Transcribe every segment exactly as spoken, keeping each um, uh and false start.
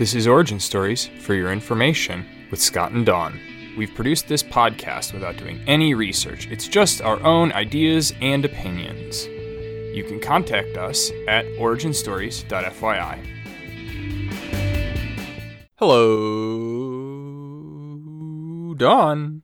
This is Origin Stories, for your information, with Scott and Dawn. We've produced this podcast without doing any research. It's just our own ideas and opinions. You can contact us at origin stories dot f y i. Hello, Dawn.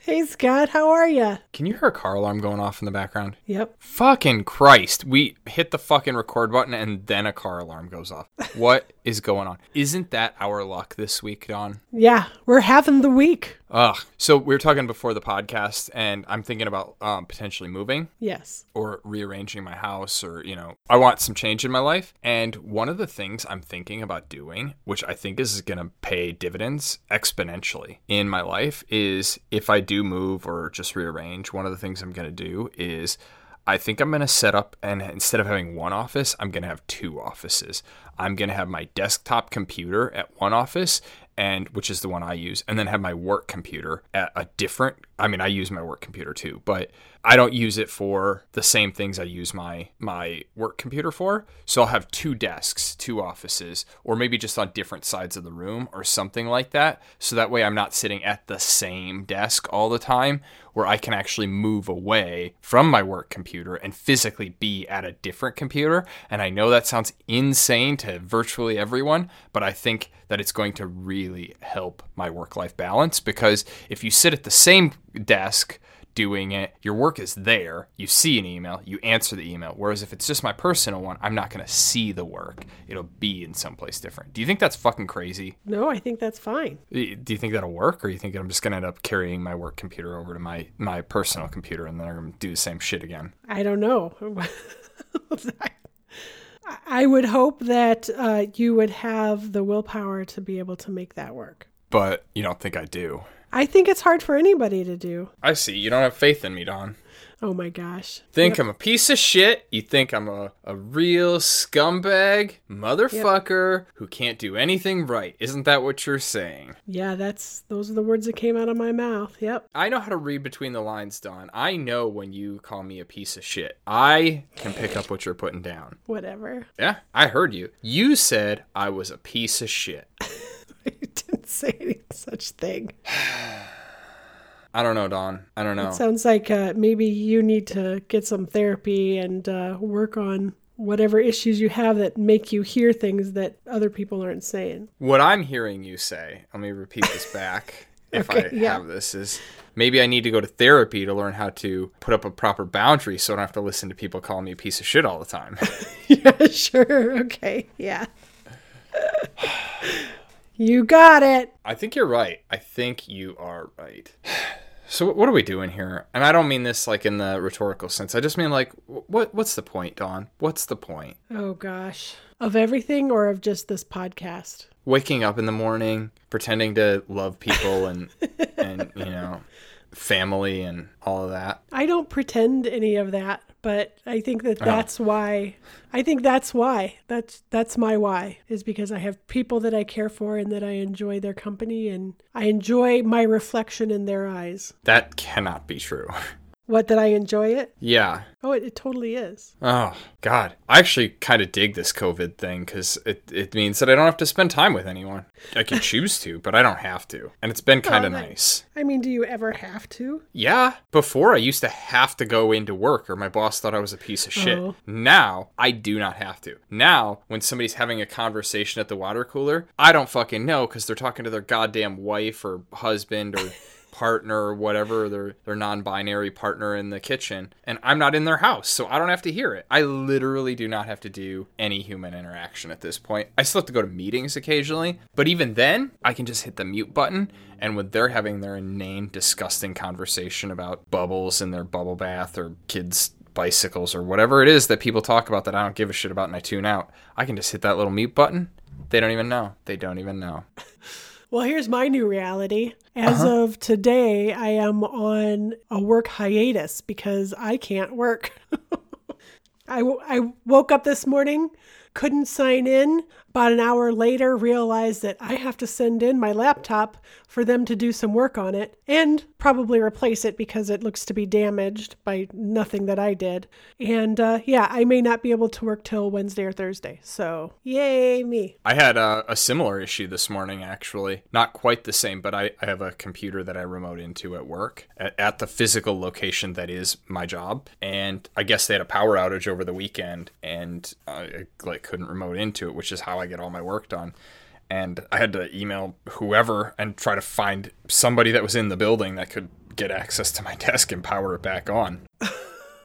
Hey, Scott, how are ya? Can you hear a car alarm going off in the background? Yep. Fucking Christ. We hit the fucking record button and then a car alarm goes off. What is going on? Isn't that our luck this week, Dawn? Yeah, we're having the week. Ugh. So we were talking before the podcast, and I'm thinking about um, potentially moving. Yes. Or rearranging my house, or, you know, I want some change in my life. And one of the things I'm thinking about doing, which I think is going to pay dividends exponentially in my life, is if I do move or just rearrange, one of the things I'm going to do is I think I'm going to set up, and instead of having one office, I'm going to have two offices. I'm going to have my desktop computer at one office, and which is the one I use, and then have my work computer at a different, I mean, I use my work computer too, but I don't use it for the same things I use my my work computer for. So I'll have two desks, two offices, or maybe just on different sides of the room or something like that. So that way I'm not sitting at the same desk all the time, where I can actually move away from my work computer and physically be at a different computer. And I know that sounds insane to virtually everyone, but I think that it's going to really help my work-life balance, because if you sit at the same desk doing it, your work is there, you see an email, you answer the email. Whereas if it's just my personal one, I'm not going to see the work. It'll be in someplace different. Do you think that's fucking crazy? No, I think that's fine. Do you think that'll work? Or you think I'm just going to end up carrying my work computer over to my, my personal computer, and then I'm going to do the same shit again? I don't know. I would hope that uh, you would have the willpower to be able to make that work. But you don't think I do. I think it's hard for anybody to do. I see. You don't have faith in me, Dawn. Oh, my gosh. Think yep. I'm a piece of shit. You think I'm a, a real scumbag motherfucker yep. who can't do anything right. Isn't that what you're saying? Yeah, that's those are the words that came out of my mouth. Yep. I know how to read between the lines, Dawn. I know when you call me a piece of shit. I can pick up what you're putting down. Whatever. Yeah, I heard you. You said I was a piece of shit. I didn't say any such thing. I don't know, Dawn. I don't know. It sounds like uh, maybe you need to get some therapy and uh, work on whatever issues you have that make you hear things that other people aren't saying. What I'm hearing you say, let me repeat this back if okay, I yeah. have this, is maybe I need to go to therapy to learn how to put up a proper boundary so I don't have to listen to people calling me a piece of shit all the time. Yeah, sure. Okay. Yeah. You got it. I think you're right. I think you are right. So what are we doing here? And I don't mean this like in the rhetorical sense. I just mean like, what? What's the point, Dawn? What's the point? Oh, gosh. Of everything, or of just this podcast? Waking up in the morning, pretending to love people and, and you know, family and all of that. I don't pretend any of that. But I think that that's oh. why, I think that's why, that's that's my why, is because I have people that I care for and that I enjoy their company, and I enjoy my reflection in their eyes. That cannot be true. What, that I enjoy it? Yeah. Oh, it, it totally is. Oh, God. I actually kind of dig this COVID thing, because it, it means that I don't have to spend time with anyone. I can choose to, but I don't have to. And it's been kind of oh, nice. I mean, do you ever have to? Yeah. Before, I used to have to go into work, or my boss thought I was a piece of shit. Oh. Now, I do not have to. Now, when somebody's having a conversation at the water cooler, I don't fucking know, because they're talking to their goddamn wife or husband or partner or whatever, their their non-binary partner in the kitchen, and I'm not in their house, so I don't have to hear it. I literally do not have to do any human interaction at this point. I still have to go to meetings occasionally, but even then, I can just hit the mute button, and when they're having their inane, disgusting conversation about bubbles in their bubble bath or kids' bicycles or whatever it is that people talk about that I don't give a shit about and I tune out, I can just hit that little mute button. They don't even know. They don't even know. Well, here's my new reality. As uh-huh. of today, I am on a work hiatus because I can't work. I, w- I woke up this morning, couldn't sign in. About an hour later, realized that I have to send in my laptop for them to do some work on it and probably replace it because it looks to be damaged by nothing that I did. And uh, yeah, I may not be able to work till Wednesday or Thursday. So yay me. I had a, a similar issue this morning, actually. Not quite the same, but I, I have a computer that I remote into at work at, at the physical location that is my job. And I guess they had a power outage over the weekend and I like couldn't remote into it, which is how I get all my work done. And I had to email whoever and try to find somebody that was in the building that could get access to my desk and power it back on.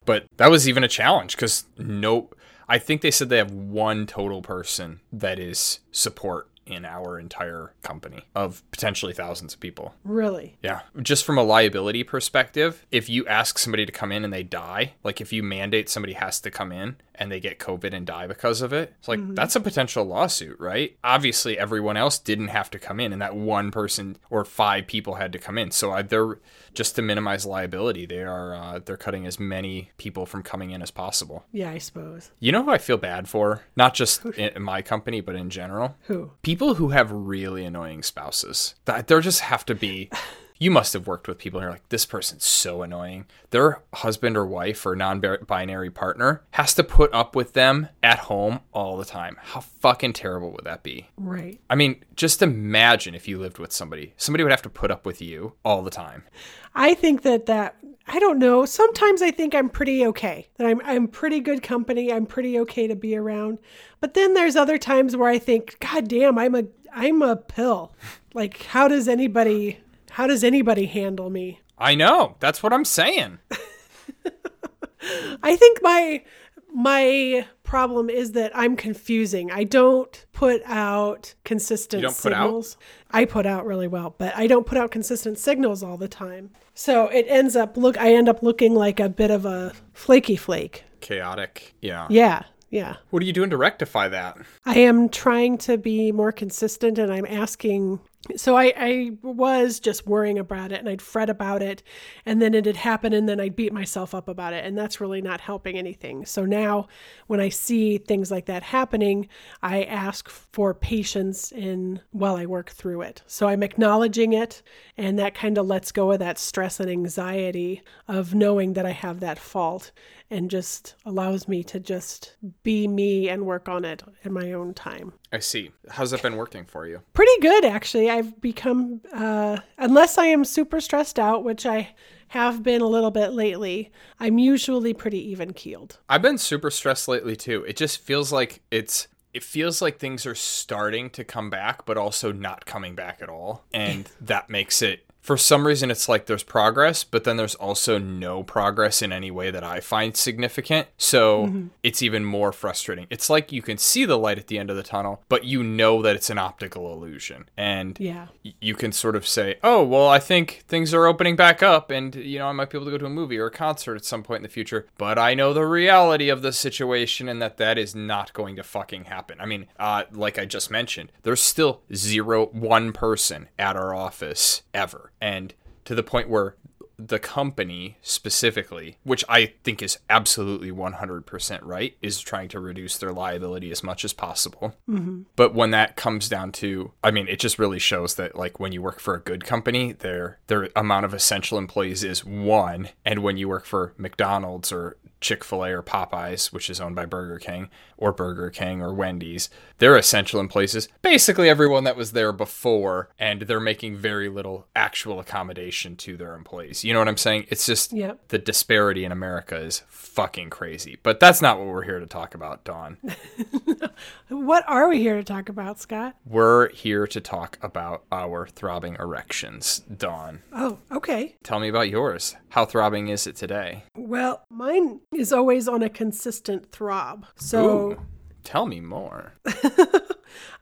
But that was even a challenge because no, I think they said they have one total person that is support in our entire company of potentially thousands of people. Really? Yeah. Just from a liability perspective, if you ask somebody to come in and they die, like if you mandate somebody has to come in and they get COVID and die because of it, it's like, mm-hmm. that's a potential lawsuit, right? Obviously, everyone else didn't have to come in and that one person or five people had to come in. So I, they're just to minimize liability, they are, uh, they're cutting as many people from coming in as possible. Yeah, I suppose. You know who I feel bad for? Not just in, in my company, but in general. Who? People who have really annoying spouses. There just have to be... You must have worked with people and you're like, this person's so annoying. Their husband or wife or non-binary partner has to put up with them at home all the time. How fucking terrible would that be? Right. I mean, just imagine if you lived with somebody. Somebody would have to put up with you all the time. I think that that... I don't know. Sometimes I think I'm pretty okay. That I'm I'm pretty good company. I'm pretty okay to be around. But then there's other times where I think, God damn, I'm a I'm a pill. Like, how does anybody how does anybody handle me? I know. That's what I'm saying. I think my my problem is that I'm confusing. I don't put out consistent signals. Put out? I put out really well, but I don't put out consistent signals all the time. So it ends up look I end up looking like a bit of a flaky flake. Chaotic. Yeah. Yeah. Yeah. What are you doing to rectify that? I am trying to be more consistent and I'm asking. So I, I was just worrying about it and I'd fret about it and then it'd happen and then I'd beat myself up about it. And that's really not helping anything. So now when I see things like that happening, I ask for patience in while I work through it. So I'm acknowledging it and that kind of lets go of that stress and anxiety of knowing that I have that fault. And just allows me to just be me and work on it in my own time. I see. How's that been working for you? Pretty good, actually. I've become, uh, unless I am super stressed out, which I have been a little bit lately, I'm usually pretty even-keeled. I've been super stressed lately, too. It just feels like it's... It feels like things are starting to come back, but also not coming back at all. And that makes it, for some reason, it's like there's progress, but then there's also no progress in any way that I find significant. So mm-hmm. It's even more frustrating. It's like you can see the light at the end of the tunnel, but you know that it's an optical illusion. And yeah. y- you can sort of say, oh, well, I think things are opening back up and, you know, I might be able to go to a movie or a concert at some point in the future. But I know the reality of the situation and that that is not going to fucking happen. I mean, uh, like I just mentioned, there's still zero, one person at our office ever. And to the point where the company specifically, which I think is absolutely one hundred percent right, is trying to reduce their liability as much as possible. Mm-hmm. But when that comes down to, I mean, it just really shows that like when you work for a good company, their their amount of essential employees is one. And when you work for McDonald's or Chick-fil-A or Popeyes, which is owned by Burger King or Burger King or Wendy's, they're essential in places. Basically everyone that was there before, and they're making very little actual accommodation to their employees. You know what I'm saying? It's just yep. The disparity in America is fucking crazy. But that's not what we're here to talk about, Dawn. What are we here to talk about, Scott? We're here to talk about our throbbing erections, Dawn. Oh, okay. Tell me about yours. How throbbing is it today? Well, mine is always on a consistent throb. So ooh, tell me more.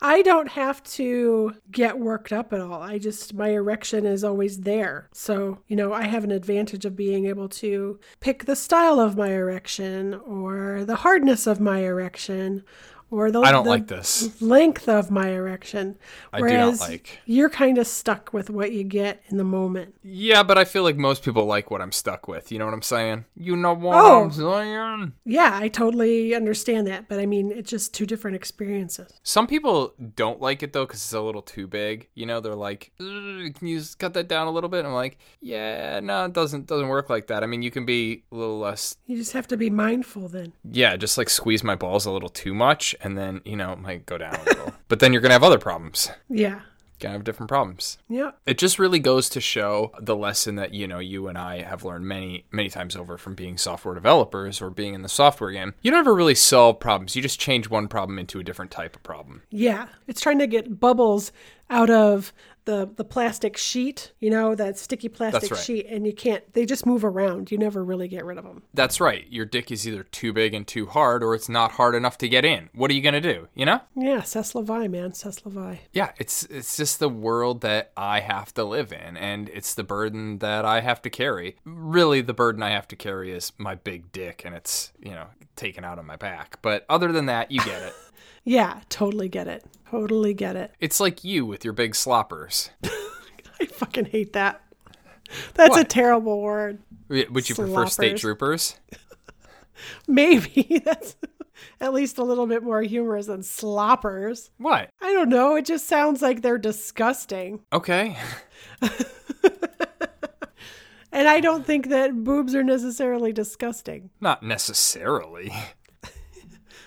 I don't have to get worked up at all. I just, my erection is always there. So, you know, I have an advantage of being able to pick the style of my erection or the hardness of my erection or the, I don't the like this. length of my erection. Whereas I do not like. You're kind of stuck with what you get in the moment. Yeah, but I feel like most people like what I'm stuck with. You know what I'm saying? You know what oh. I'm saying? Yeah, I totally understand that. But I mean, it's just two different experiences. Some people don't like it, though, because it's a little too big. You know, they're like, can you just cut that down a little bit? And I'm like, yeah, no, it doesn't, doesn't work like that. I mean, you can be a little less. You just have to be mindful then. Yeah, just like squeeze my balls a little too much. And then, you know, it might go down a little. But then you're going to have other problems. Yeah. Going to have different problems. Yeah. It just really goes to show the lesson that, you know, you and I have learned many, many times over from being software developers or being in the software game. You never really solve problems. You just change one problem into a different type of problem. Yeah. It's trying to get bubbles out of the, the plastic sheet, you know, that sticky plastic That's right. sheet, and you can't, they just move around. You never really get rid of them. That's right. Your dick is either too big and too hard, or it's not hard enough to get in. What are you going to do, you know? Yeah, c'est la vie, man, c'est la vie. Yeah, it's, it's just the world that I have to live in, and it's the burden that I have to carry. Really, the burden I have to carry is my big dick, and it's, you know, taken out on my back. But other than that, you get it. Yeah, totally get it. Totally get it. It's like you with your big sloppers. I fucking hate that. That's what? A terrible word. Would you sloppers. Prefer state troopers? Maybe. That's at least a little bit more humorous than sloppers. What? I don't know. It just sounds like they're disgusting. Okay. And I don't think that boobs are necessarily disgusting. Not necessarily.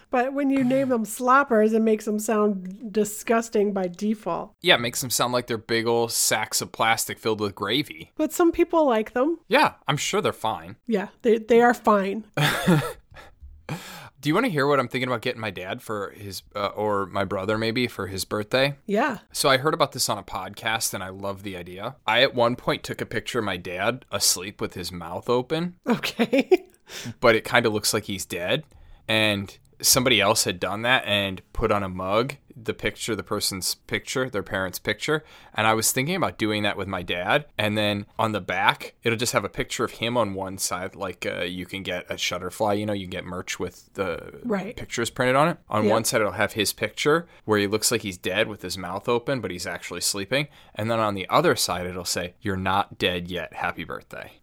But when you name them sloppers, it makes them sound disgusting by default. Yeah, it makes them sound like they're big old sacks of plastic filled with gravy. But some people like them. Yeah, I'm sure they're fine. Yeah, they they are fine. Do you want to hear what I'm thinking about getting my dad for his, uh, or my brother maybe, for his birthday? Yeah. So I heard about this on a podcast and I love the idea. I, at one point, took a picture of my dad asleep with his mouth open. Okay. But it kind of looks like he's dead. And somebody else had done that and put on a mug the picture, the person's picture, their parents' picture. And I was thinking about doing that with my dad. And then on the back, it'll just have a picture of him on one side. Like uh, you can get a Shutterfly, you know, you can get merch with the right. pictures printed on it. On yeah. one side, it'll have his picture where he looks like he's dead with his mouth open, but he's actually sleeping. And then on the other side, it'll say, "You're not dead yet. Happy birthday."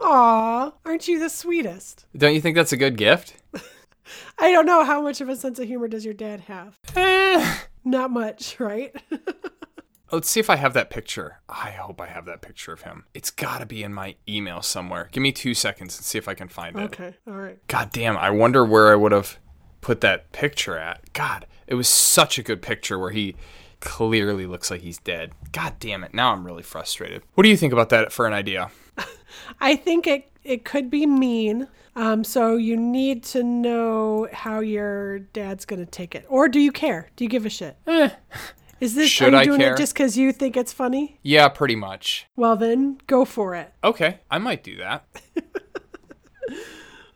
Aw, aren't you the sweetest? Don't you think that's a good gift? I don't know, how much of a sense of humor does your dad have? Eh. Not much, right? Let's see if I have that picture. I hope I have that picture of him. It's got to be in my email somewhere. Give me two seconds and see if I can find it. Okay, all right. God damn, I wonder where I would have put that picture at. God, it was such a good picture where he clearly looks like he's dead. God damn it, now I'm really frustrated. What do you think about that for an idea? I think it It could be mean, um, so you need to know how your dad's going to take it. Or do you care? Do you give a shit? Eh. Is this, Should are you I doing care? It just because you think it's funny? Yeah, pretty much. Well, then, go for it. Okay, I might do that.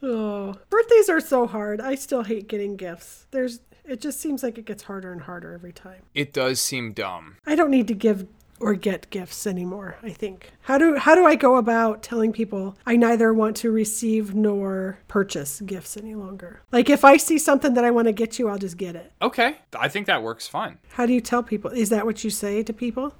Oh, birthdays are so hard. I still hate getting gifts. There's, it just seems like it gets harder and harder every time. It does seem dumb. I don't need to give or get gifts anymore, I think. How do how do I go about telling people I neither want to receive nor purchase gifts any longer? Like, if I see something that I want to get you, I'll just get it. Okay. I think that works fine. How do you tell people? Is that what you say to people?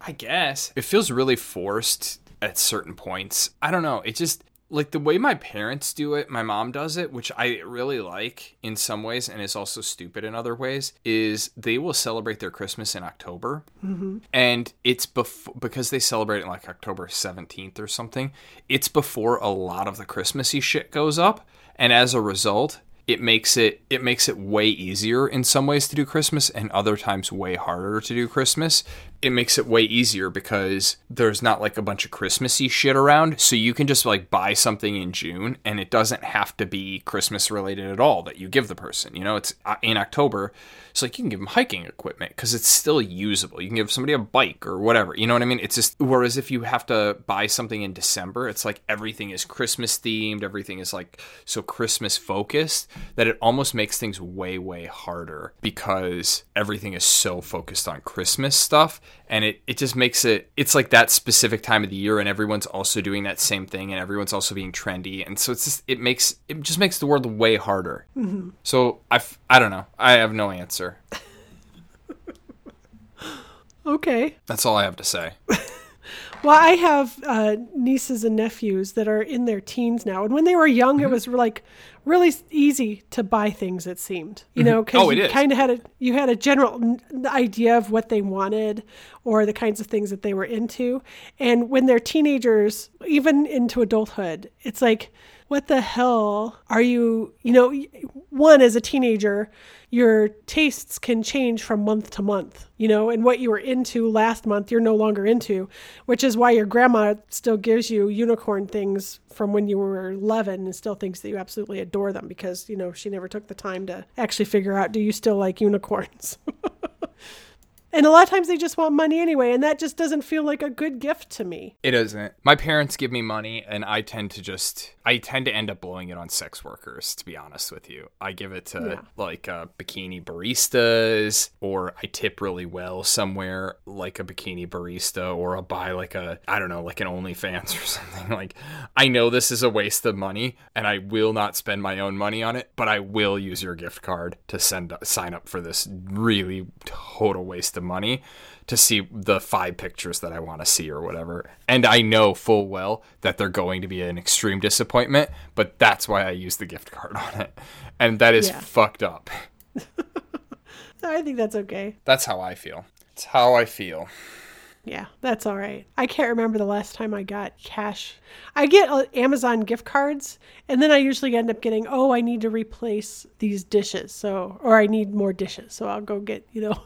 I guess. It feels really forced at certain points. I don't know. It just... Like, the way my parents do it, my mom does it, which I really like in some ways and is also stupid in other ways, is they will celebrate their Christmas in October. Mm-hmm. And it's bef- because they celebrate it like October seventeenth or something. It's before a lot of the Christmassy shit goes up. And as a result, it makes it it makes it way easier in some ways to do Christmas and other times way harder to do Christmas. It makes it way easier because there's not like a bunch of Christmassy shit around. So you can just like buy something in June and it doesn't have to be Christmas related at all that you give the person. You know, it's in October. It's like you can give them hiking equipment because it's still usable. You can give somebody a bike or whatever. You know what I mean? It's just, whereas if you have to buy something in December, it's like everything is Christmas themed. Everything is like so Christmas focused. that it almost makes things way, way harder because everything is so focused on Christmas stuff. And it, it just makes it, it's like that specific time of the year, and everyone's also doing that same thing, and everyone's also being trendy. And so it's just, it makes, it just makes the world way harder. Mm-hmm. So I, I don't know. I have no answer. Okay. That's all I have to say. Well, I have uh, nieces and nephews that are in their teens now. And when they were young, mm-hmm. it was like really easy to buy things, it seemed. You know, because oh, you kind of had a, you had a general idea of what they wanted or the kinds of things that they were into. And when they're teenagers, even into adulthood, it's like, what the hell are you, you know, one, as a teenager, your tastes can change from month to month, you know, and what you were into last month, you're no longer into, which is why your grandma still gives you unicorn things from when you were eleven and still thinks that you absolutely adore them because, you know, she never took the time to actually figure out, do you still like unicorns? And a lot of times they just want money anyway, and that just doesn't feel like a good gift to me. It isn't. My parents give me money, and I tend to just, I tend to end up blowing it on sex workers, to be honest with you. I give it to, yeah. like, uh, bikini baristas, or I tip really well somewhere, like a bikini barista, or I'll buy, like, a, I don't know, like an OnlyFans or something. Like, I know this is a waste of money, and I will not spend my own money on it, but I will use your gift card to send sign up for this really total waste of money to see the five pictures that I want to see or whatever. And I know full well that they're going to be an extreme disappointment, but that's why I use the gift card on it. And that is yeah. fucked up. I think that's okay. That's how I feel. It's how I feel. Yeah, that's all right. I can't remember the last time I got cash. I get Amazon gift cards, and then I usually end up getting, oh, I need to replace these dishes, so or I need more dishes, so I'll go get, you know,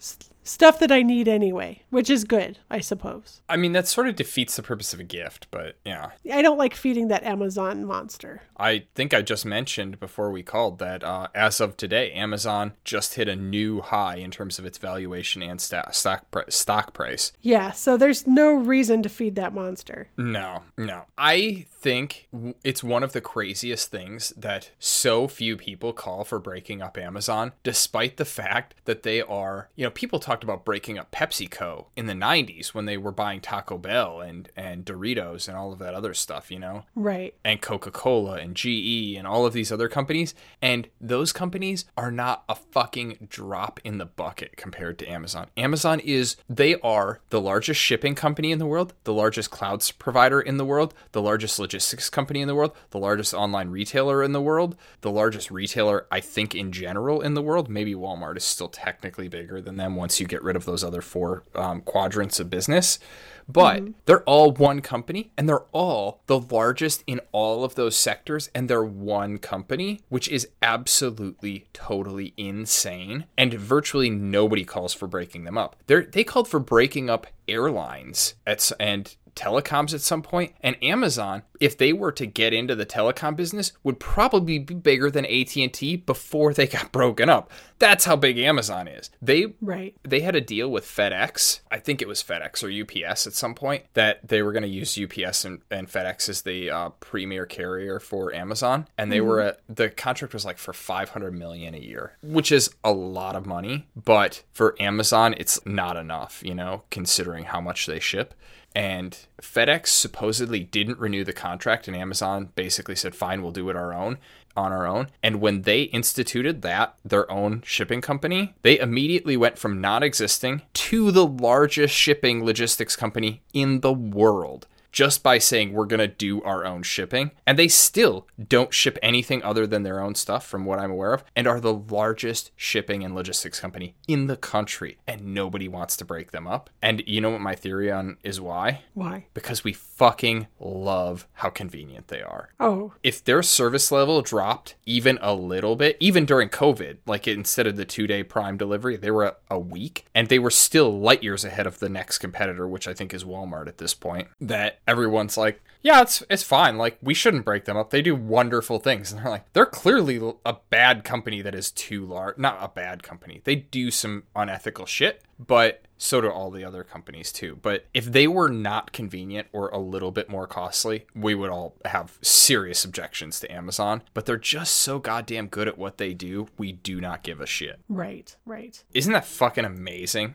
st- stuff that I need anyway, which is good, I suppose. I mean, that sort of defeats the purpose of a gift, but yeah. I don't like feeding that Amazon monster. I think I just mentioned before we called that uh, as of today, Amazon just hit a new high in terms of its valuation and st- stock, pr- stock price. Yeah, so there's no reason to feed that monster. No, no. I think it's one of the craziest things that so few people call for breaking up Amazon, despite the fact that they are, you know, people talk talked about breaking up PepsiCo in the nineties when they were buying Taco Bell and, and Doritos and all of that other stuff, you know? Right. And Coca-Cola and G E and all of these other companies. And those companies are not a fucking drop in the bucket compared to Amazon. Amazon is, they are the largest shipping company in the world, the largest cloud provider in the world, the largest logistics company in the world, the largest online retailer in the world, the largest retailer, I think, in general in the world. Maybe Walmart is still technically bigger than them once you you get rid of those other four um, quadrants of business. But mm-hmm. they're all one company, and they're all the largest in all of those sectors, and they're one company, which is absolutely, totally insane. And virtually nobody calls for breaking them up. They're, they called for breaking up airlines at, and telecoms at some point, and Amazon, if they were to get into the telecom business, would probably be bigger than A T and T before they got broken up. That's how big Amazon is. They right. They had a deal with FedEx. I think it was FedEx or U P S at some point that they were going to use U P S and, and FedEx as the uh, premier carrier for Amazon, and they mm. were a, the contract was like for five hundred million dollars a year, which is a lot of money, but for Amazon, it's not enough, you know, considering how much they ship. And FedEx supposedly didn't renew the contract, and Amazon basically said, fine, we'll do it our own. on our own. And when they instituted that, their own shipping company, they immediately went from non-existing to the largest shipping logistics company in the world, just by saying we're going to do our own shipping. And they still don't ship anything other than their own stuff, from what I'm aware of, and are the largest shipping and logistics company in the country. And nobody wants to break them up. And you know what my theory on is why? Why? Because we fucking love how convenient they are. Oh. If their service level dropped even a little bit, even during COVID, like instead of the two-day Prime delivery, they were a, a week, and they were still light years ahead of the next competitor, which I think is Walmart at this point, that everyone's like, yeah, it's it's fine. Like, we shouldn't break them up. They do wonderful things. And they're like, they're clearly a bad company that is too large. Not a bad company. They do some unethical shit, but So do all the other companies too. But if they were not convenient or a little bit more costly, we would all have serious objections to Amazon. But they're just so goddamn good at what they do, we do not give a shit. Right, right. Isn't that fucking amazing?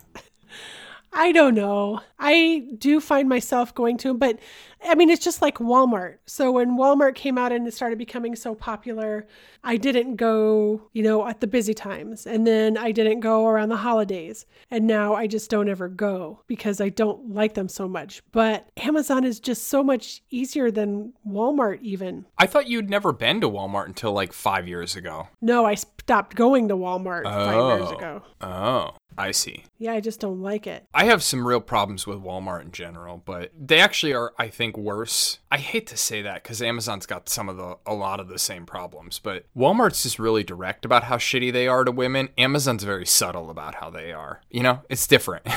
I don't know. I do find myself going to, but I mean, it's just like Walmart. So when Walmart came out and it started becoming so popular, I didn't go, you know, at the busy times. And then I didn't go around the holidays. And now I just don't ever go because I don't like them so much. But Amazon is just so much easier than Walmart even. I thought you'd never been to Walmart until like five years ago. No, I stopped going to Walmart oh. five years ago. Oh. I see. Yeah, I just don't like it. I have some real problems with Walmart in general, but they actually are, I think, worse. I hate to say that because Amazon's got some of the, a lot of the same problems, but Walmart's just really direct about how shitty they are to women. Amazon's very subtle about how they are. You know, it's different.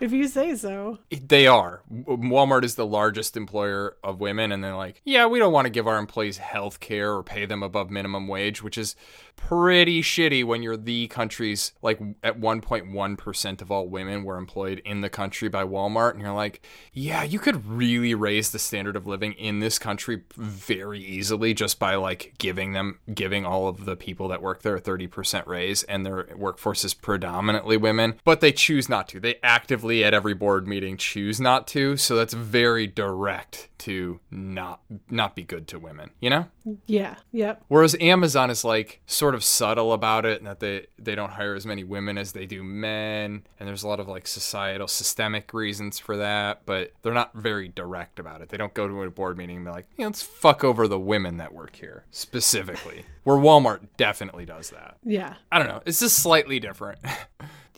If you say so. They are. Walmart is the largest employer of women, and they're like, yeah, we don't want to give our employees health care or pay them above minimum wage, which is pretty shitty when you're the country's, like, at one point one percent of all women were employed in the country by Walmart, and you're like, yeah, you could really raise the standard of living in this country very easily just by, like, giving them, giving all of the people that work there a thirty percent raise, and their workforce is predominantly women, but they choose not to. They actually actively at every board meeting choose not to, so that's very direct to not not be good to women, you know? Yeah, yep. Whereas Amazon is like sort of subtle about it, and that they, they don't hire as many women as they do men, and there's a lot of like societal systemic reasons for that, but they're not very direct about it. They don't go to a board meeting and be like, yeah, let's fuck over the women that work here, specifically. Where Walmart definitely does that. Yeah. I don't know. It's just slightly different.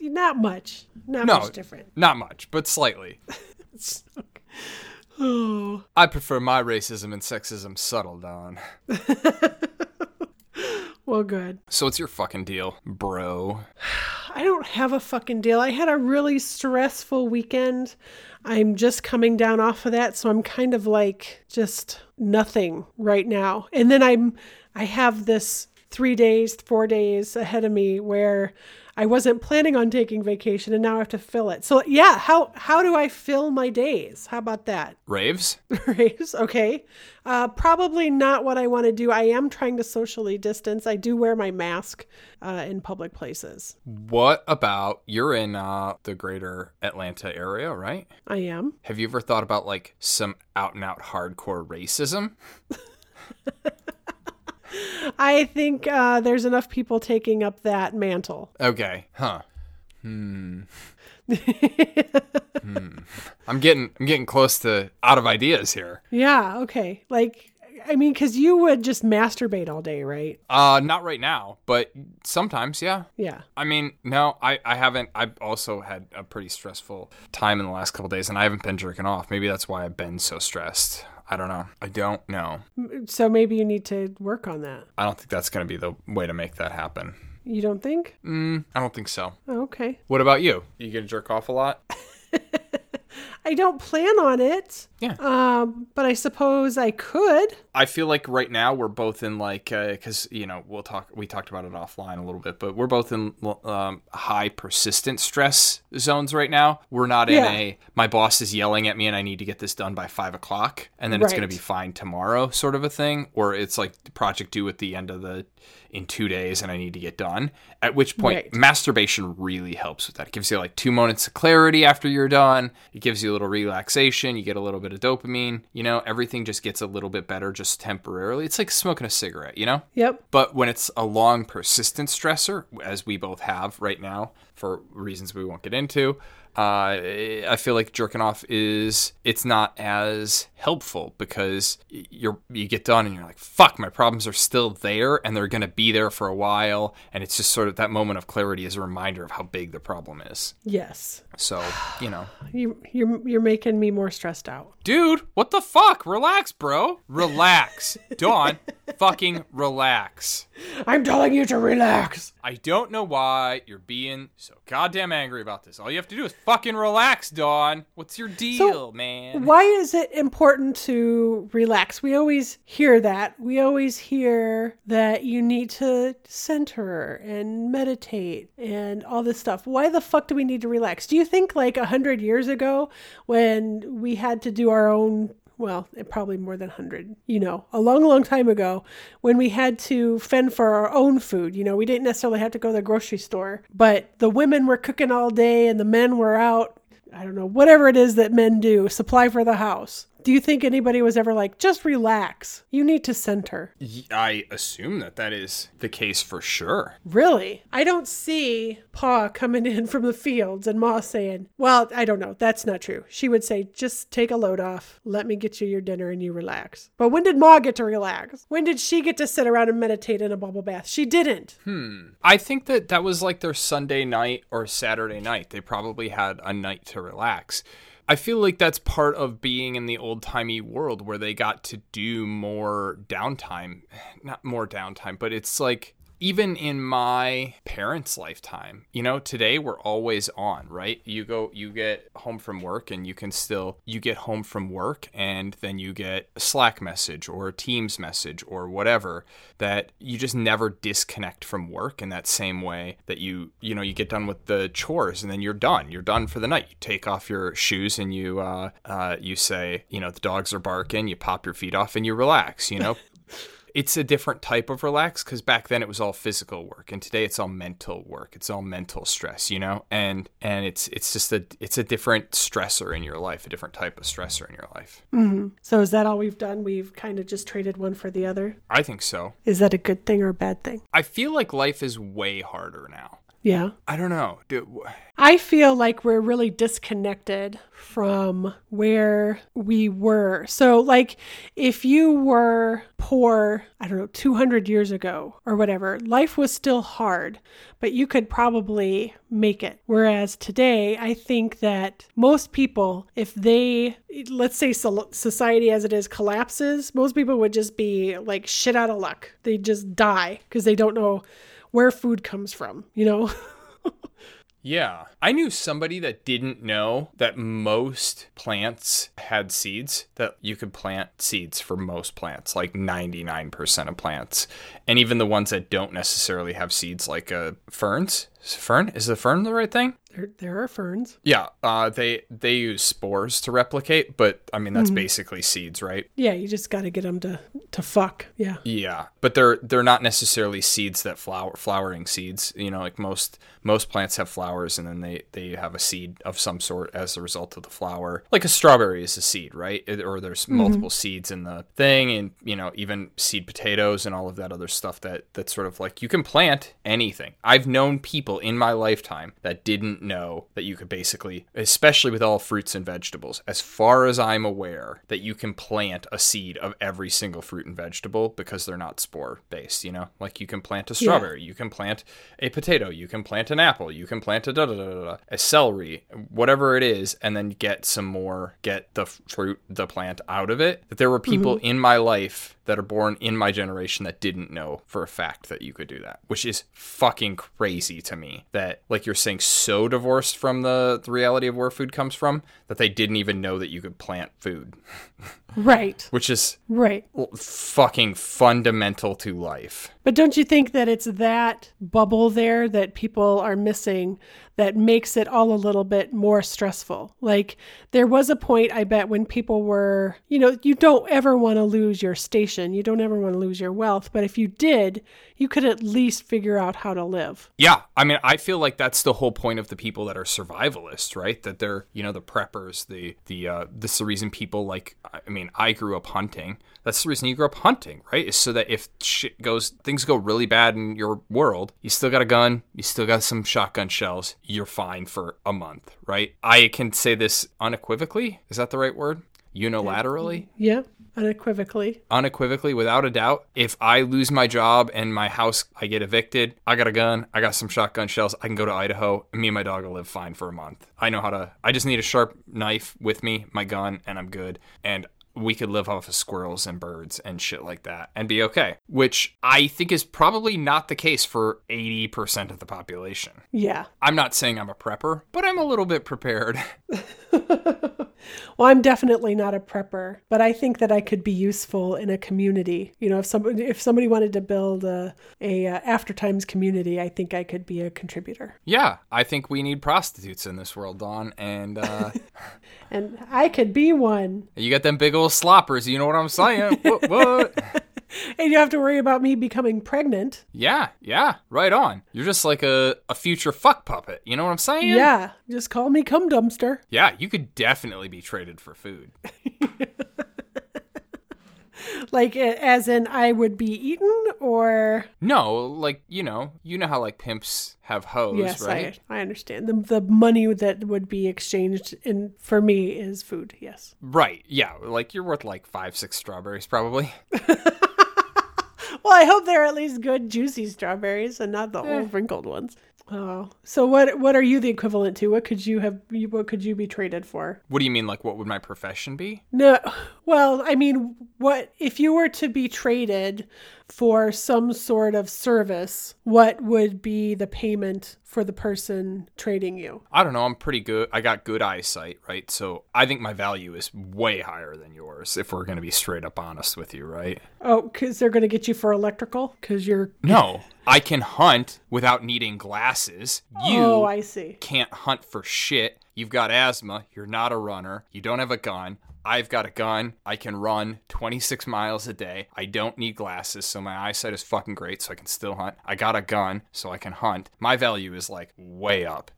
Not much. Not no, much different. Not much, but slightly. Oh. I prefer my racism and sexism subtle, Don. Well, good. So what's your fucking deal, bro? I don't have a fucking deal. I had a really stressful weekend. I'm just coming down off of that, so I'm kind of like just nothing right now. And then I'm, I have this three days, four days ahead of me where I wasn't planning on taking vacation and now I have to fill it. So yeah, how how do I fill my days? How about that? Raves? Raves, okay. Uh, probably not what I want to do. I am trying to socially distance. I do wear my mask uh, in public places. What about, you're in uh, the greater Atlanta area, right? I am. Have you ever thought about like some out and out hardcore racism? I think uh, there's enough people taking up that mantle. Okay. Huh. Hmm. hmm. I'm getting I'm getting close to out of ideas here. Yeah. Okay. Like, I mean, because you would just masturbate all day, right? Uh, not right now, but sometimes, yeah. Yeah. I mean, no, I, I haven't. I've also had a pretty stressful time in the last couple of days, and I haven't been jerking off. Maybe that's why I've been so stressed. I don't know. I don't know. So maybe you need to work on that. I don't think that's going to be the way to make that happen. You don't think? Mm, I don't think so. Oh, okay. What about you? You going to jerk off a lot? I don't plan on it. Yeah. Um, but I suppose I could. I feel like right now we're both in like, because, uh, you know, we'll talk, we talked about it offline a little bit, but we're both in um, high persistent stress zones right now. We're not in yeah. a, my boss is yelling at me and I need to get this done by five o'clock and then right. it's going to be fine tomorrow sort of a thing. Or it's like project due at the end of the, in two days and I need to get done. At which point right. masturbation really helps with that. It gives you like two moments of clarity after you're done. It gives you a little relaxation. You get a little bit of dopamine, you know, everything just gets a little bit better just temporarily. It's like smoking a cigarette, you know? Yep. But when it's a long persistent stressor, as we both have right now for reasons we won't get into, uh, I feel like jerking off is, it's not as helpful because you're, you get done and you're like, fuck, my problems are still there and they're going to be there for a while. And it's just sort of that moment of clarity is a reminder of how big the problem is. Yes. So, you know, you, you're, you're making me more stressed out. Dude, what the fuck? Relax, bro. Relax. Dawn, fucking relax. I'm telling you to relax. I don't know why you're being so goddamn angry about this. All you have to do is Fucking relax, Dawn. What's your deal, so, man? Why is it important to relax? We always hear that. We always hear that you need to center and meditate and all this stuff. Why the fuck do we need to relax? Do you think like a hundred years ago when we had to do our own, well, probably more than a hundred, you know, a long, long time ago when we had to fend for our own food, you know, we didn't necessarily have to go to the grocery store, but the women were cooking all day and the men were out, I don't know, whatever it is that men do, supply for the house. Do you think anybody was ever like, just relax? You need to center. I assume that that is the case for sure. Really? I don't see Pa coming in from the fields and Ma saying, well, I don't know. That's not true. She would say, just take a load off. Let me get you your dinner and you relax. But when did Ma get to relax? When did she get to sit around and meditate in a bubble bath? She didn't. Hmm. I think that that was like their Sunday night or Saturday night. They probably had a night to relax. I feel like that's part of being in the old-timey world where they got to do more downtime. Not more downtime, but it's like even in my parents' lifetime, you know, today we're always on, right? You go, you get home from work and you can still, you get home from work and then you get a Slack message or a Teams message or whatever that you just never disconnect from work in that same way that you, you know, you get done with the chores and then you're done. You're done for the night. You take off your shoes and you, uh, uh, you say, you know, the dogs are barking, you pop your feet off and you relax, you know? It's a different type of relax because back then it was all physical work and today it's all mental work. It's all mental stress, you know, and and it's it's just a it's a different stressor in your life, a different type of stressor in your life. Mm-hmm. So is that all we've done? We've kind of just traded one for the other? I think so. Is that a good thing or a bad thing? I feel like life is way harder now. Yeah. I don't know. Dude. I feel like we're really disconnected from where we were. So like if you were poor, I don't know, two hundred years ago or whatever, life was still hard, but you could probably make it. Whereas today, I think that most people, if they, let's say so- society as it is collapses, most people would just be like shit out of luck. They just die because they don't know where food comes from, you know? Yeah. I knew somebody that didn't know that most plants had seeds, that you could plant seeds for most plants, like ninety-nine percent of plants. And even the ones that don't necessarily have seeds, like uh, ferns. Is fern? Is the fern the right thing? There, there are ferns. Yeah, uh, they they use spores to replicate, but I mean that's mm-hmm. basically seeds, right? Yeah, you just got to get them to, to fuck. Yeah. Yeah, but they're they're not necessarily seeds that flower flowering seeds. You know, like most most plants have flowers, and then they, they have a seed of some sort as a result of the flower. Like a strawberry is a seed, right? Or there's multiple mm-hmm. seeds in the thing, and you know even seed potatoes and all of that other stuff that that's sort of like you can plant anything. I've known people in my lifetime that didn't know that you could basically, especially with all fruits and vegetables, as far as I'm aware, that you can plant a seed of every single fruit and vegetable because they're not spore based, you know, like you can plant a strawberry, yeah. you can plant a potato, you can plant an apple, you can plant a da da da da, a celery, whatever it is, and then get some more, get the fruit, the plant out of it. That there were people mm-hmm. in my life that are born in my generation that didn't know for a fact that you could do that, which is fucking crazy to me that, like you're saying, so divorced from the, the reality of where food comes from that they didn't even know that you could plant food. Right. Which is right. fucking fundamental to life. But don't you think that it's that bubble there that people are missing that makes it all a little bit more stressful? Like there was a point, I bet, when people were, you know, you don't ever want to lose your station. You don't ever want to lose your wealth. But if you did, you could at least figure out how to live. Yeah. I mean, I feel like that's the whole point of the people that are survivalists, right? That they're, you know, the preppers, the, the, uh, that's the reason people like, I mean, I grew up hunting. That's the reason you grew up hunting, right? Is so that if shit goes, things go really bad in your world, you still got a gun, you still got some shotgun shells, you're fine for a month, right? I can say this unequivocally. Is that the right word? Unilaterally? Yeah, unequivocally. Unequivocally, without a doubt. If I lose my job and my house, I get evicted, I got a gun, I got some shotgun shells, I can go to Idaho, and me and my dog will live fine for a month. I know how to, I just need a sharp knife with me, my gun, and I'm good. And we could live off of squirrels and birds and shit like that and be okay, which I think is probably not the case for eighty percent of the population. Yeah. I'm not saying I'm a prepper, but I'm a little bit prepared. Well, I'm definitely not a prepper, but I think that I could be useful in a community. You know, if somebody, if somebody wanted to build a, a uh, after times community, I think I could be a contributor. Yeah. I think we need prostitutes in this world, Dawn. And, uh, and I could be one. You got them big old sloppers. You know what I'm saying? What? What? And you have to worry about me becoming pregnant. Yeah, yeah, right on. You're just like a, a future fuck puppet. You know what I'm saying? Yeah, just call me cum dumpster. Yeah, you could definitely be traded for food. Like, as in I would be eaten, or? No, like, you know, you know how like pimps have hoes, yes, right? I, I understand. The the money that would be exchanged in for me is food, yes. Right, yeah. Like, you're worth like five, six strawberries probably. Well, I hope they're at least good, juicy strawberries and not the eh. old wrinkled ones. Oh, so what? What are you the equivalent to? What could you have? What could you be traded for? What do you mean? Like, what would my profession be? No, well, I mean, what if you were to be traded for some sort of service? What would be the payment for the person trading you? I don't know. I'm pretty good. I got good eyesight, right? So I think my value is way higher than yours. If we're going to be straight up honest with you, right? Oh, because they're going to get you for electrical? Because you're no. I can hunt without needing glasses. You oh, I see. Can't hunt for shit. You've got asthma. You're not a runner. You don't have a gun. I've got a gun. I can run twenty-six miles a day. I don't need glasses, so my eyesight is fucking great, so I can still hunt. I got a gun, so I can hunt. My value is like way up.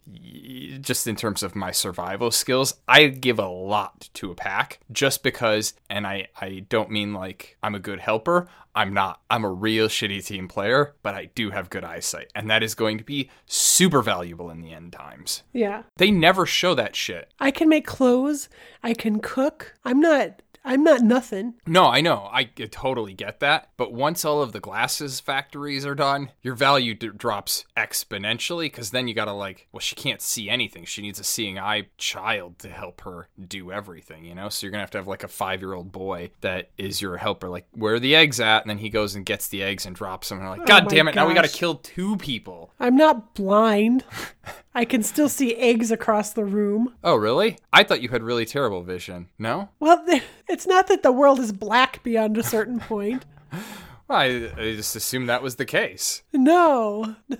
Just in terms of my survival skills, I give a lot to a pack just because, and I, I don't mean like I'm a good helper. I'm not. I'm a real shitty team player, but I do have good eyesight. And that is going to be super valuable in the end times. Yeah. They never show that shit. I can make clothes. I can cook. I'm not... I'm not nothing. No, I know. I totally get that. But once all of the glasses factories are done, your value d- drops exponentially, because then you got to like, well, she can't see anything. She needs a seeing eye child to help her do everything, you know? So you're going to have to have like a five-year-old boy that is your helper. Like, where are the eggs at? And then he goes and gets the eggs and drops them. And they're like, God oh damn it. Gosh. Now we got to kill two people. I'm not blind. I can still see eggs across the room. Oh, really? I thought you had really terrible vision. No? Well, it's not that the world is black beyond a certain point. Well, I, I just assumed that was the case. No, no.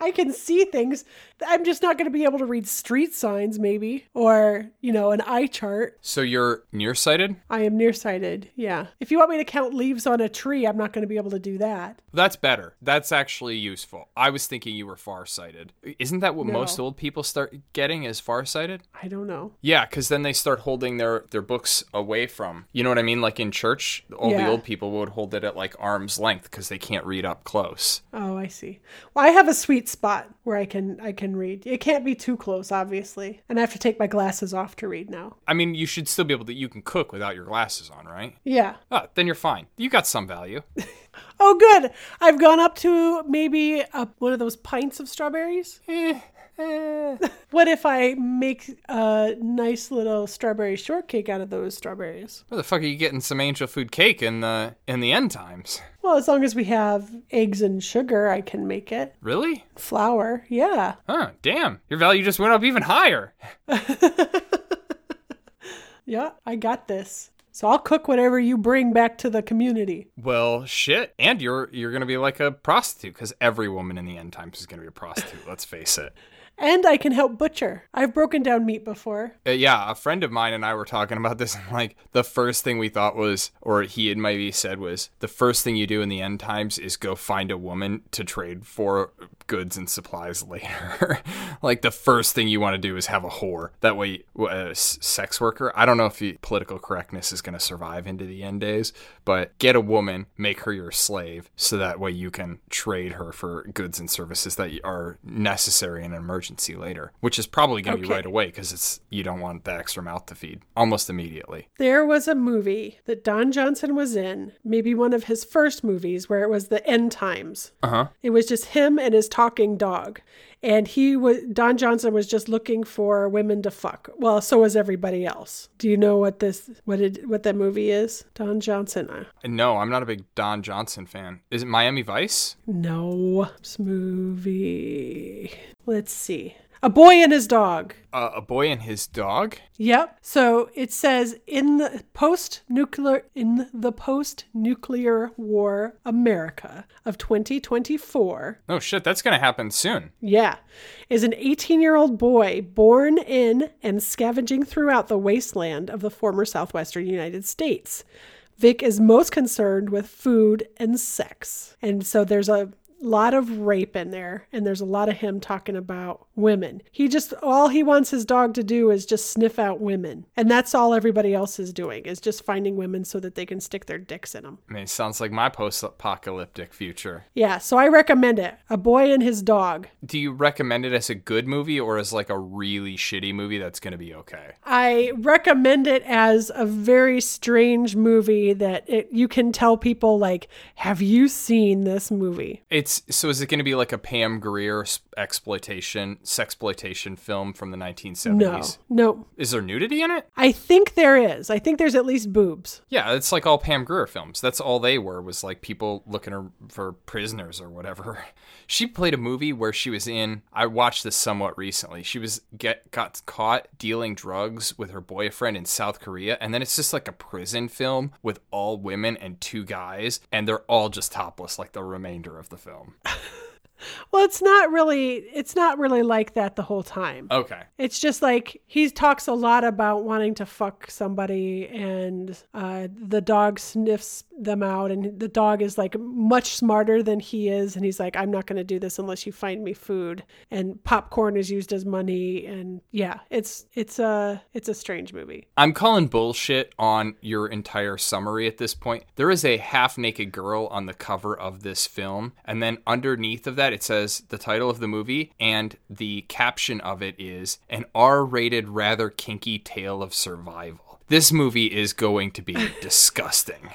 I can see things. I'm just not going to be able to read street signs, maybe, or, you know, an eye chart. So you're nearsighted? I am nearsighted, yeah. If you want me to count leaves on a tree, I'm not going to be able to do that. That's better. That's actually useful. I was thinking you were farsighted. Isn't that what no. most old people start getting is farsighted? I don't know. Yeah, because then they start holding their, their books away from, you know what I mean? Like in church, all yeah. the old people would hold it at like arm's length because they can't read up close. Oh, I see. Well, I have a sweet spot where I can I can read. It can't be too close, obviously. And I have to take my glasses off to read now. I mean, you should still be able to, you can cook without your glasses on, right? Yeah. Oh, then you're fine. You got some value. Oh, good. I've gone up to maybe a, one of those pints of strawberries. Eh. What if I make a nice little strawberry shortcake out of those strawberries? Where the fuck are you getting some angel food cake in the in the end times? Well, as long as we have eggs and sugar, I can make it. Really? Flour, yeah. Huh, damn. Your value just went up even higher. Yeah, I got this. So I'll cook whatever you bring back to the community. Well, shit. And you're you're going to be like a prostitute, because every woman in the end times is going to be a prostitute, let's face it. And I can help butcher. I've broken down meat before. Uh, yeah, a friend of mine and I were talking about this, and like the first thing we thought was, or he had maybe said was, the first thing you do in the end times is go find a woman to trade for goods and supplies later. Like the first thing you want to do is have a whore. That way, a sex worker, I don't know if you, political correctness is going to survive into the end days, but get a woman, make her your slave, so that way you can trade her for goods and services that are necessary in an emergency. Later, which is probably going to okay. be right away because it's you don't want that extra mouth to feed almost immediately. There was a movie that Don Johnson was in, maybe one of his first movies, where it was the end times. Uh huh. It was just him and his talking dog. And he was, Don Johnson was just looking for women to fuck. Well, so was everybody else. Do you know what this, what it, what that movie is? Don Johnson. No, I'm not a big Don Johnson fan. Is it Miami Vice? No. This movie. Let's see. A Boy and His Dog. Uh, a Boy and His Dog? Yep. So it says, in the post-nuclear in the post-nuclear war America of twenty twenty-four. Oh shit, that's going to happen soon. Yeah. Is an eighteen-year-old boy born in and scavenging throughout the wasteland of the former southwestern United States. Vic is most concerned with food and sex. And so there's a lot of rape in there, and there's a lot of him talking about women. He just, all he wants his dog to do is just sniff out women, and that's all everybody else is doing, is just finding women so that they can stick their dicks in them. I mean, it sounds like my post-apocalyptic future. Yeah, so I recommend it. A Boy and His Dog. Do you recommend it as a good movie or as like a really shitty movie that's going to be okay? I recommend it as a very strange movie that it, you can tell people like, have you seen this movie? It's So is it going to be like a Pam Grier exploitation, sexploitation film from the nineteen seventies? No, no. Is there nudity in it? I think there is. I think there's at least boobs. Yeah, it's like all Pam Grier films. That's all they were, was like people looking for prisoners or whatever. She played a movie where she was in, I watched this somewhat recently, she was get got caught dealing drugs with her boyfriend in South Korea, and then it's just like a prison film with all women and two guys, and they're all just topless like the remainder of the film. Well, it's not really it's not really like that the whole time. Okay. It's just like he talks a lot about wanting to fuck somebody, and uh, the dog sniffs them out, and the dog is like much smarter than he is, and he's like, I'm not going to do this unless you find me food, and popcorn is used as money. And yeah, it's it's a it's a strange movie. I'm calling bullshit on your entire summary at this point. There is a half naked girl on the cover of this film, and then underneath of that it says the title of the movie, and the caption of it is an R-rated rather kinky tale of survival. This movie is going to be disgusting.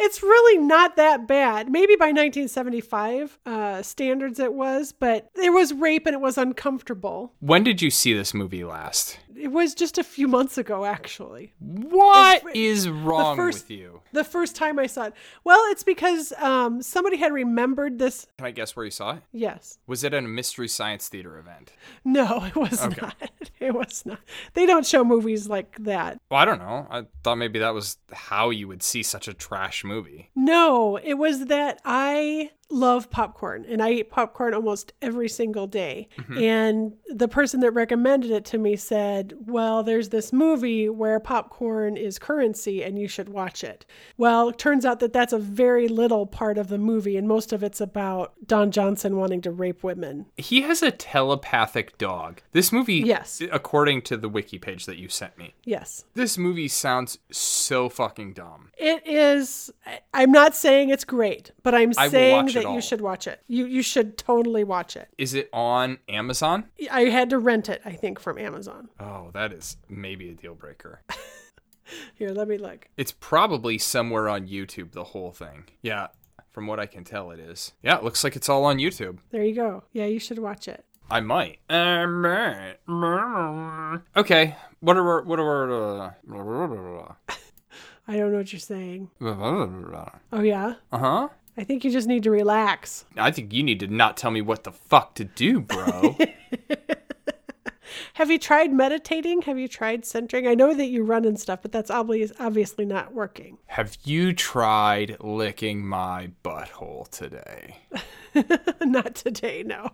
It's really not that bad. Maybe by nineteen seventy-five uh, standards it was, but there was rape and it was uncomfortable. When did you see this movie last? It was just a few months ago, actually. What was, is wrong first, with you? The first time I saw it. Well, it's because um, somebody had remembered this. Can I guess where you saw it? Yes. Was it at a Mystery Science Theater event? No, it was okay. not. It was not. They don't show movies like that. Well, I don't know. I thought maybe that was how you would see such a trash movie. movie. No, it was that I love popcorn, and I eat popcorn almost every single day. Mm-hmm. And the person that recommended it to me said, well, there's this movie where popcorn is currency and you should watch it. Well, it turns out that that's a very little part of the movie, and most of it's about Don Johnson wanting to rape women. He has a telepathic dog. This movie, yes, according to the wiki page that you sent me. Yes. This movie sounds so fucking dumb. It is. I'm not saying it's great, but I'm I saying that you should watch it. You you should totally watch it. Is it on Amazon? I had to rent it, I think, from Amazon. Oh, that is maybe a deal breaker. Here, let me look. It's probably somewhere on YouTube, the whole thing. Yeah, from what I can tell, it is. Yeah, it looks like it's all on YouTube. There you go. Yeah, you should watch it. I might. I might. Okay. What are... What are... I don't know what you're saying. Oh, yeah? Uh-huh. I think you just need to relax. I think you need to not tell me what the fuck to do, bro. Have you tried meditating? Have you tried centering? I know that you run and stuff, but that's obviously not working. Have you tried licking my butthole today? Not today, no.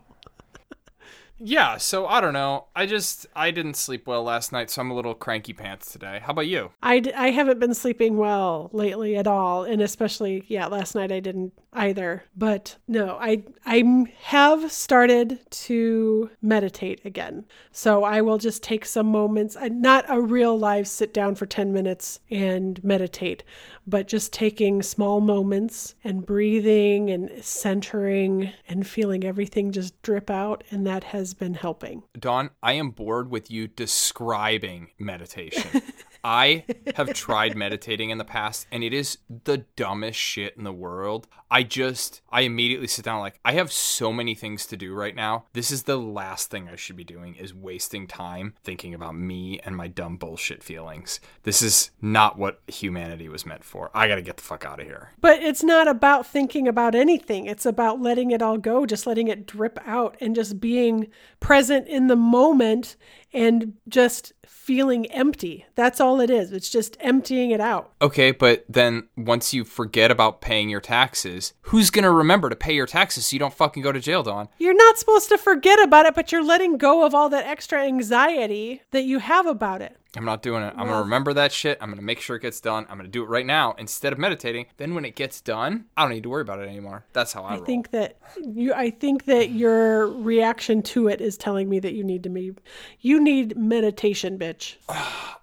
Yeah, so I don't know. I just, I didn't sleep well last night, so I'm a little cranky pants today. How about you? I, d- I haven't been sleeping well lately at all, and especially, yeah, last night I didn't either. But no, I, I have started to meditate again. So I will just take some moments, not a real live sit down for ten minutes and meditate, but just taking small moments and breathing and centering and feeling everything just drip out, and that has been helping. Dawn, I am bored with you describing meditation. I have tried meditating in the past, and it is the dumbest shit in the world. I just, I immediately sit down like, I have so many things to do right now. This is the last thing I should be doing, is wasting time thinking about me and my dumb bullshit feelings. This is not what humanity was meant for. I got to get the fuck out of here. But it's not about thinking about anything. It's about letting it all go, just letting it drip out and just being present in the moment and just feeling empty. That's all it is. It's just emptying it out. Okay, but then once you forget about paying your taxes, who's going to remember to pay your taxes so you don't fucking go to jail, Dawn? You're not supposed to forget about it, but you're letting go of all that extra anxiety that you have about it. I'm not doing it. I'm well, going to remember that shit. I'm going to make sure it gets done. I'm going to do it right now instead of meditating. Then when it gets done, I don't need to worry about it anymore. That's how I, I roll. think that you, I think that your reaction to it is telling me that you need to be, you need meditation, bitch.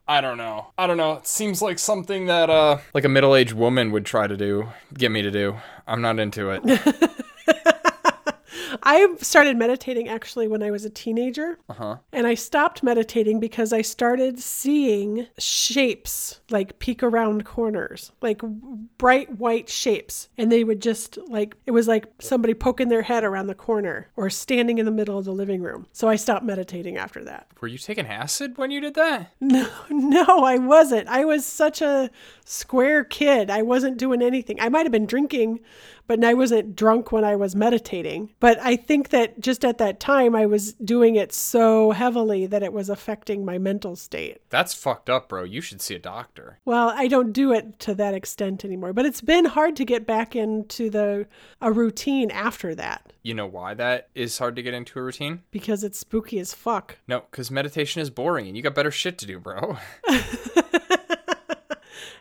I don't know. I don't know. It seems like something that uh, like a middle-aged woman would try to do, get me to do. I'm not into it. I started meditating actually when I was a teenager, uh-huh. and I stopped meditating because I started seeing shapes like peek around corners, like bright white shapes. And they would just like, it was like somebody poking their head around the corner or standing in the middle of the living room. So I stopped meditating after that. Were you taking acid when you did that? No, no, I wasn't. I was such a square kid. I wasn't doing anything. I might've been drinking, but I wasn't drunk when I was meditating. But I think that just at that time, I was doing it so heavily that it was affecting my mental state. That's fucked up, bro. You should see a doctor. Well, I don't do it to that extent anymore, but it's been hard to get back into the a routine after that. You know why that is hard to get into a routine? Because it's spooky as fuck. No, because meditation is boring and you got better shit to do, bro.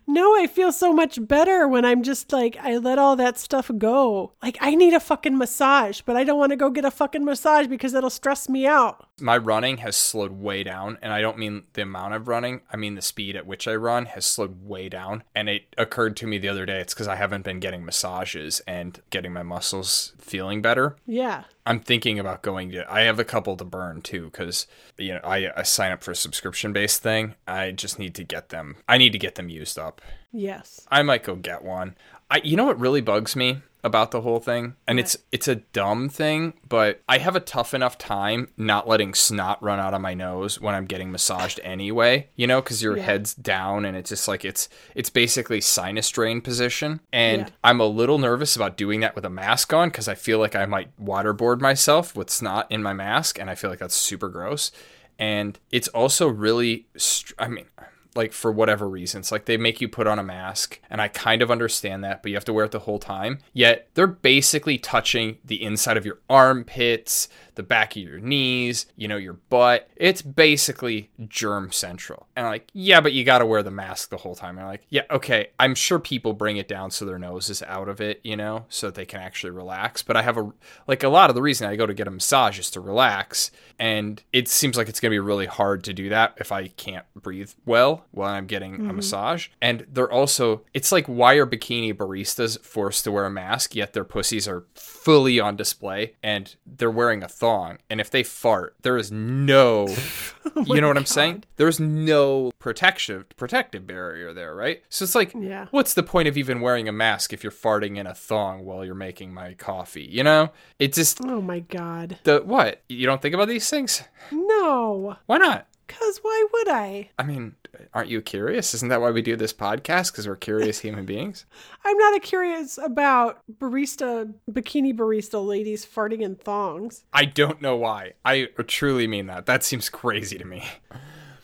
No, I feel so much better when I'm just like, I let all that stuff go. Like, I need a fucking massage, but I don't want to go get a fucking massage because it'll stress me out. My running has slowed way down, and I don't mean the amount of running. I mean the speed at which I run has slowed way down, and it occurred to me the other day, it's because I haven't been getting massages and getting my muscles feeling better. Yeah. I'm thinking about going to, I have a couple to burn too, because, you know, I, I sign up for a subscription-based thing. I just need to get them, I need to get them used up. Yes. I might go get one. I, you know what really bugs me about the whole thing? And right. it's it's a dumb thing, but I have a tough enough time not letting snot run out of my nose when I'm getting massaged anyway, you know, because your yeah. head's down and it's just like, it's it's basically sinus drain position. And yeah. I'm a little nervous about doing that with a mask on because I feel like I might waterboard myself with snot in my mask. And I feel like that's super gross. And it's also really, str- I mean... like for whatever reasons, like they make you put on a mask, and I kind of understand that, but you have to wear it the whole time. Yet they're basically touching the inside of your armpits, the back of your knees, you know, your butt. It's basically germ central. And I'm like, yeah, but you got to wear the mask the whole time. And I'm like, yeah, okay. I'm sure people bring it down so their nose is out of it, you know, so that they can actually relax. But I have a, like a lot of the reason I go to get a massage is to relax. And it seems like it's going to be really hard to do that if I can't breathe well while I'm getting mm-hmm. a massage. And they're also, it's like, why are bikini baristas forced to wear a mask, yet their pussies are fully on display and they're wearing a thong? And if they fart, there is no, oh you know what God. I'm saying? There's no protective protective barrier there, right? So it's like, yeah. what's the point of even wearing a mask if you're farting in a thong while you're making my coffee? You know, it just, oh my God. The what? You don't think about these things? No. Why not? Because why would I? I mean, aren't you curious? Isn't that why we do this podcast? Because we're curious human beings? I'm not a curious about barista, bikini barista ladies farting in thongs. I don't know why. I truly mean that. That seems crazy to me.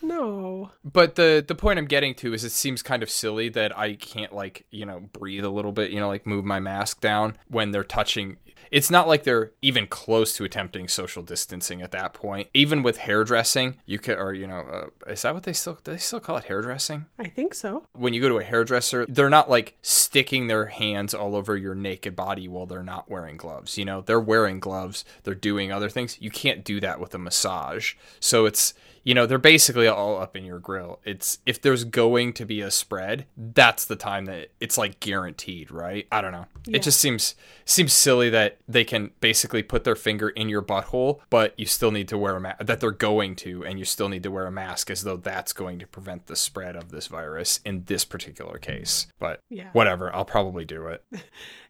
No. But the, the point I'm getting to is it seems kind of silly that I can't, like, you know, breathe a little bit, you know, like move my mask down when they're touching. It's not like they're even close to attempting social distancing at that point. Even with hairdressing, you could, or, you know, uh, is that what they still, do they still call it hairdressing? I think so. When you go to a hairdresser, they're not like sticking their hands all over your naked body while they're not wearing gloves. You know, they're wearing gloves. They're doing other things. You can't do that with a massage. So it's, you know, they're basically all up in your grill. It's, if there's going to be a spread, that's the time that it's like guaranteed, right? I don't know. Yeah. It just seems, seems silly that they can basically put their finger in your butthole, but you still need to wear a mask, that they're going to, and you still need to wear a mask, as though that's going to prevent the spread of this virus in this particular case. But yeah. Whatever, I'll probably do it.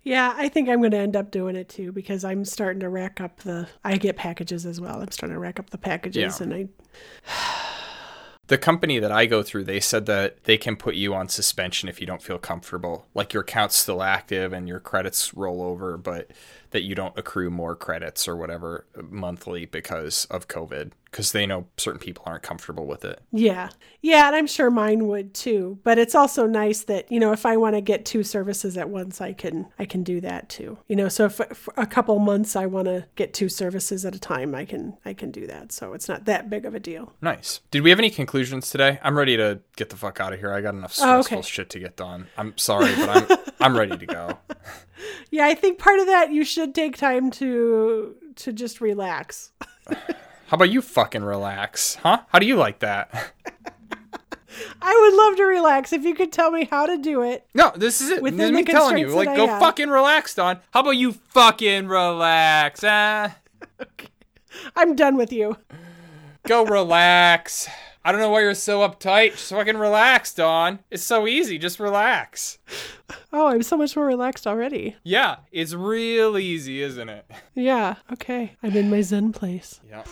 Yeah, I think I'm going to end up doing it too, because I'm starting to rack up the, I get packages as well. I'm starting to rack up the packages yeah. and I... The company that I go through, they said that they can put you on suspension if you don't feel comfortable. Like, your account's still active and your credits roll over, but that you don't accrue more credits or whatever monthly because of COVID, because they know certain people aren't comfortable with it. Yeah. Yeah. And I'm sure mine would too. But it's also nice that, you know, if I want to get two services at once, I can, I can do that too. You know, so if for a couple months I want to get two services at a time, I can, I can do that. So it's not that big of a deal. Nice. Did we have any conclusions today? I'm ready to get the fuck out of here. I got enough stressful oh, okay. shit to get done. I'm sorry, but I'm I'm ready to go. Yeah, I think part of that, you should take time to to just relax. How about you fucking relax, huh? How do you like that? I would love to relax if you could tell me how to do it. No, this is it. This is me telling you, like, go have. fucking relax, Don. How about you fucking relax? Ah. Okay. I'm done with you. Go relax. I don't know why you're so uptight. Just fucking relax, Dawn. It's so easy. Just relax. Oh, I'm so much more relaxed already. Yeah, it's real easy, isn't it? Yeah, okay. I'm in my zen place. Yeah.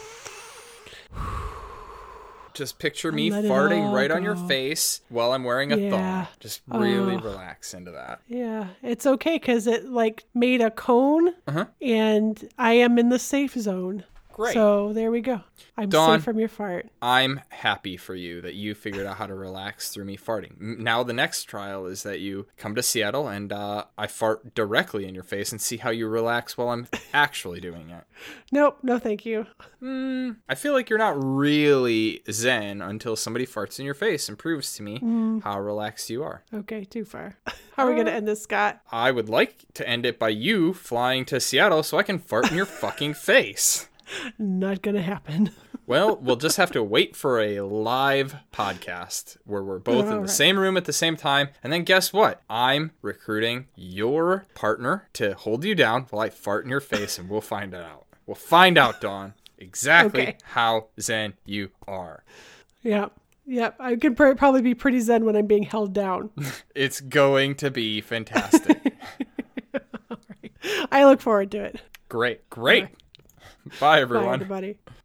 Just picture me farting right go. on your face while I'm wearing a yeah. thong. Just really oh. relax into that. Yeah, it's okay because it like made a cone uh-huh. and I am in the safe zone. Great. So there we go. I'm Dawn, safe from your fart. I'm happy for you that you figured out how to relax through me farting. Now the next trial is that you come to Seattle and uh, I fart directly in your face and see how you relax while I'm actually doing it. Nope. No, thank you. Mm, I feel like you're not really zen until somebody farts in your face and proves to me mm. how relaxed you are. Okay, too far. How are we going to end this, Scott? I would like to end it by you flying to Seattle so I can fart in your fucking face. Not gonna happen. Well, we'll just have to wait for a live podcast where we're both oh, in the right. same room at the same time. And then guess what? I'm recruiting your partner to hold you down while I fart in your face, and we'll find it out. We'll find out, Dawn, exactly okay. how zen you are. Yep. Yep. I could pr- probably be pretty zen when I'm being held down. It's going to be fantastic. All right. I look forward to it. Great. Great. Bye, everyone. Bye, everybody.